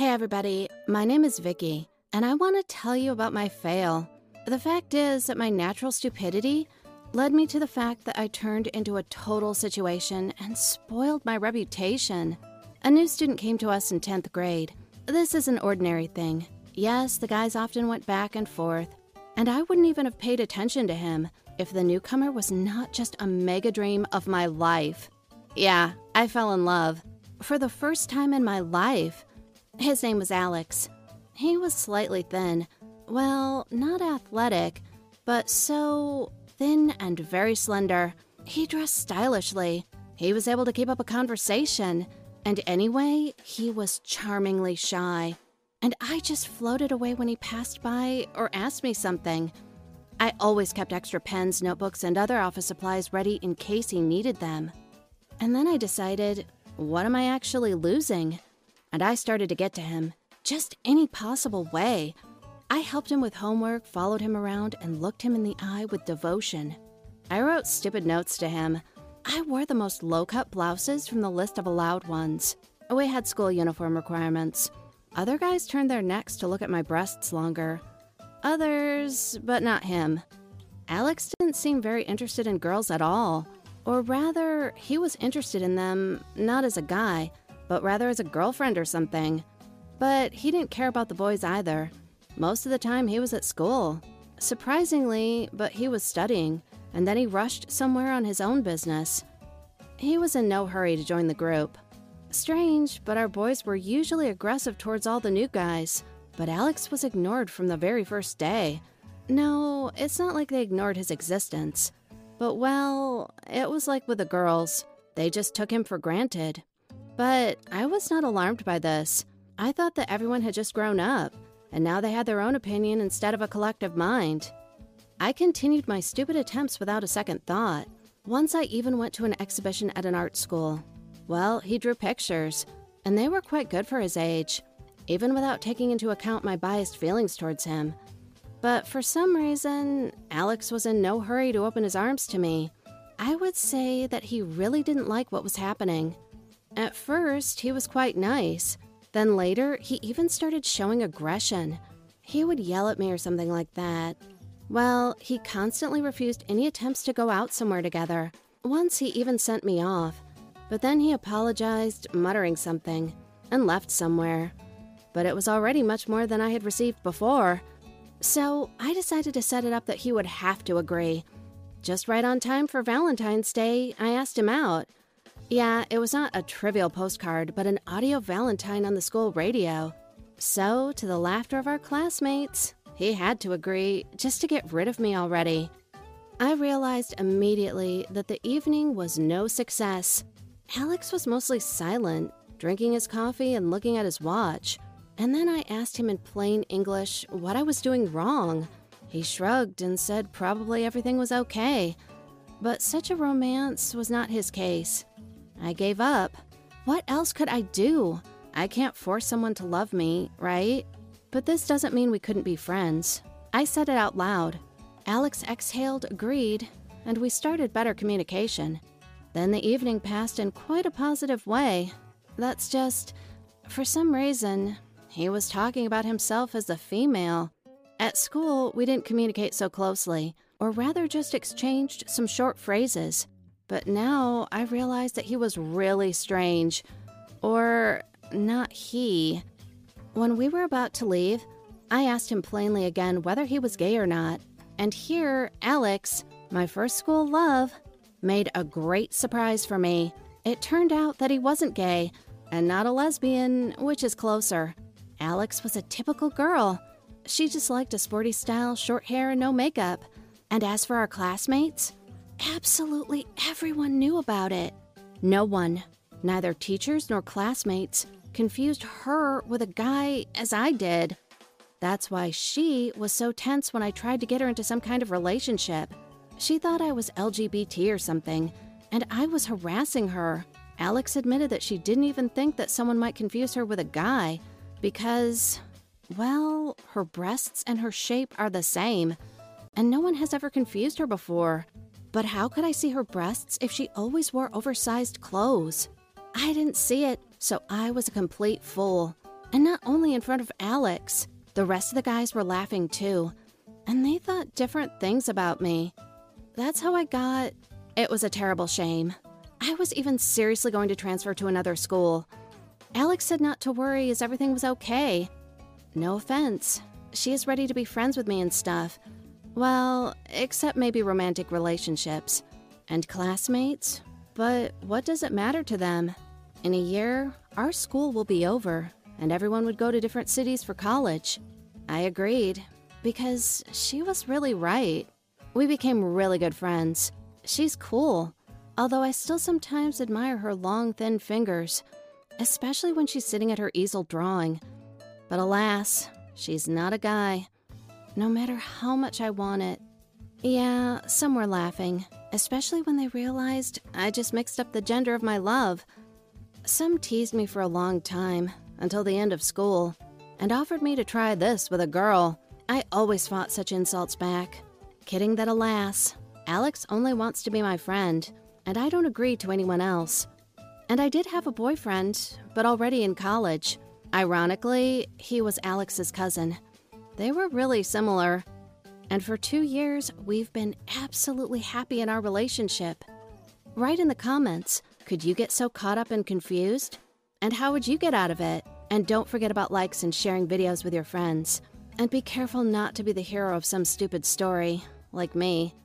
Hey everybody, my name is Vicky, and I want to tell you about my fail. The fact is that my natural stupidity led me to the fact that I turned into a total situation and spoiled my reputation. A new student came to us in 10th grade. This is an ordinary thing. Yes, the guys often went back and forth, and I wouldn't even have paid attention to him if the newcomer was not just a mega dream of my life. Yeah, I fell in love. For the first time in my life. His name was Alex. He was slightly thin. Well, not athletic, but so thin and very slender. He dressed stylishly. He was able to keep up a conversation. And anyway, he was charmingly shy. And I just floated away when he passed by or asked me something. I always kept extra pens, notebooks, and other office supplies ready in case he needed them. And then I decided, what am I actually losing? And I started to get to him, just any possible way. I helped him with homework, followed him around, and looked him in the eye with devotion. I wrote stupid notes to him. I wore the most low-cut blouses from the list of allowed ones. We had school uniform requirements. Other guys turned their necks to look at my breasts longer. Others, but not him. Alex didn't seem very interested in girls at all. Or rather, he was interested in them, not as a guy, but rather as a girlfriend or something. But he didn't care about the boys either. Most of the time he was at school. Surprisingly, but he was studying, and then he rushed somewhere on his own business. He was in no hurry to join the group. Strange, but our boys were usually aggressive towards all the new guys, but Alex was ignored from the very first day. No, it's not like they ignored his existence. But well, it was like with the girls. They just took him for granted. But I was not alarmed by this. I thought that everyone had just grown up, and now they had their own opinion instead of a collective mind. I continued my stupid attempts without a second thought. Once I even went to an exhibition at an art school. Well, he drew pictures, and they were quite good for his age, even without taking into account my biased feelings towards him. But for some reason, Alex was in no hurry to open his arms to me. I would say that he really didn't like what was happening. At first, he was quite nice. Then later, he even started showing aggression. He would yell at me or something like that. Well, he constantly refused any attempts to go out somewhere together. Once he even sent me off. But then he apologized, muttering something, and left somewhere. But it was already much more than I had received before. So I decided to set it up that he would have to agree. Just right on time for Valentine's Day, I asked him out. Yeah, it was not a trivial postcard, but an audio Valentine on the school radio. So, to the laughter of our classmates, he had to agree just to get rid of me already. I realized immediately that the evening was no success. Alex was mostly silent, drinking his coffee and looking at his watch. And then I asked him in plain English what I was doing wrong. He shrugged and said probably everything was okay. But such a romance was not his case. I gave up. What else could I do? I can't force someone to love me, right? But this doesn't mean we couldn't be friends. I said it out loud. Alex exhaled, agreed, and we started better communication. Then the evening passed in quite a positive way. That's just, for some reason, he was talking about himself as a female. At school, we didn't communicate so closely, or rather just exchanged some short phrases. But now I realized that he was really strange. Or not he. When we were about to leave, I asked him plainly again whether he was gay or not. And here, Alex, my first school love, made a great surprise for me. It turned out that he wasn't gay, and not a lesbian, which is closer. Alex was a typical girl. She just liked a sporty style, short hair, and no makeup. And as for our classmates, absolutely everyone knew about it. No one, neither teachers nor classmates, confused her with a guy as I did. That's why she was so tense when I tried to get her into some kind of relationship. She thought I was LGBT or something, and I was harassing her. Alex admitted that she didn't even think that someone might confuse her with a guy because, well, her breasts and her shape are the same, and no one has ever confused her before. But how could I see her breasts if she always wore oversized clothes? I didn't see it, so I was a complete fool. And not only in front of Alex. The rest of the guys were laughing too, and they thought different things about me. That's how I got... It was a terrible shame. I was even seriously going to transfer to another school. Alex said not to worry as everything was okay. No offense. She is ready to be friends with me and stuff. Well, except maybe romantic relationships. And classmates. But what does it matter to them? In a year, our school will be over, and everyone would go to different cities for college. I agreed, because she was really right. We became really good friends. She's cool, although I still sometimes admire her long, thin fingers, especially when she's sitting at her easel drawing. But alas, she's not a guy, no matter how much I want it. Yeah, some were laughing, especially when they realized I just mixed up the gender of my love. Some teased me for a long time, until the end of school, and offered me to try this with a girl. I always fought such insults back, kidding that alas, Alex only wants to be my friend, and I don't agree to anyone else. And I did have a boyfriend, but already in college. Ironically, he was Alex's cousin. They were really similar. And for 2 years, we've been absolutely happy in our relationship. Write in the comments, could you get so caught up and confused? And how would you get out of it? And don't forget about likes and sharing videos with your friends. And be careful not to be the hero of some stupid story, like me.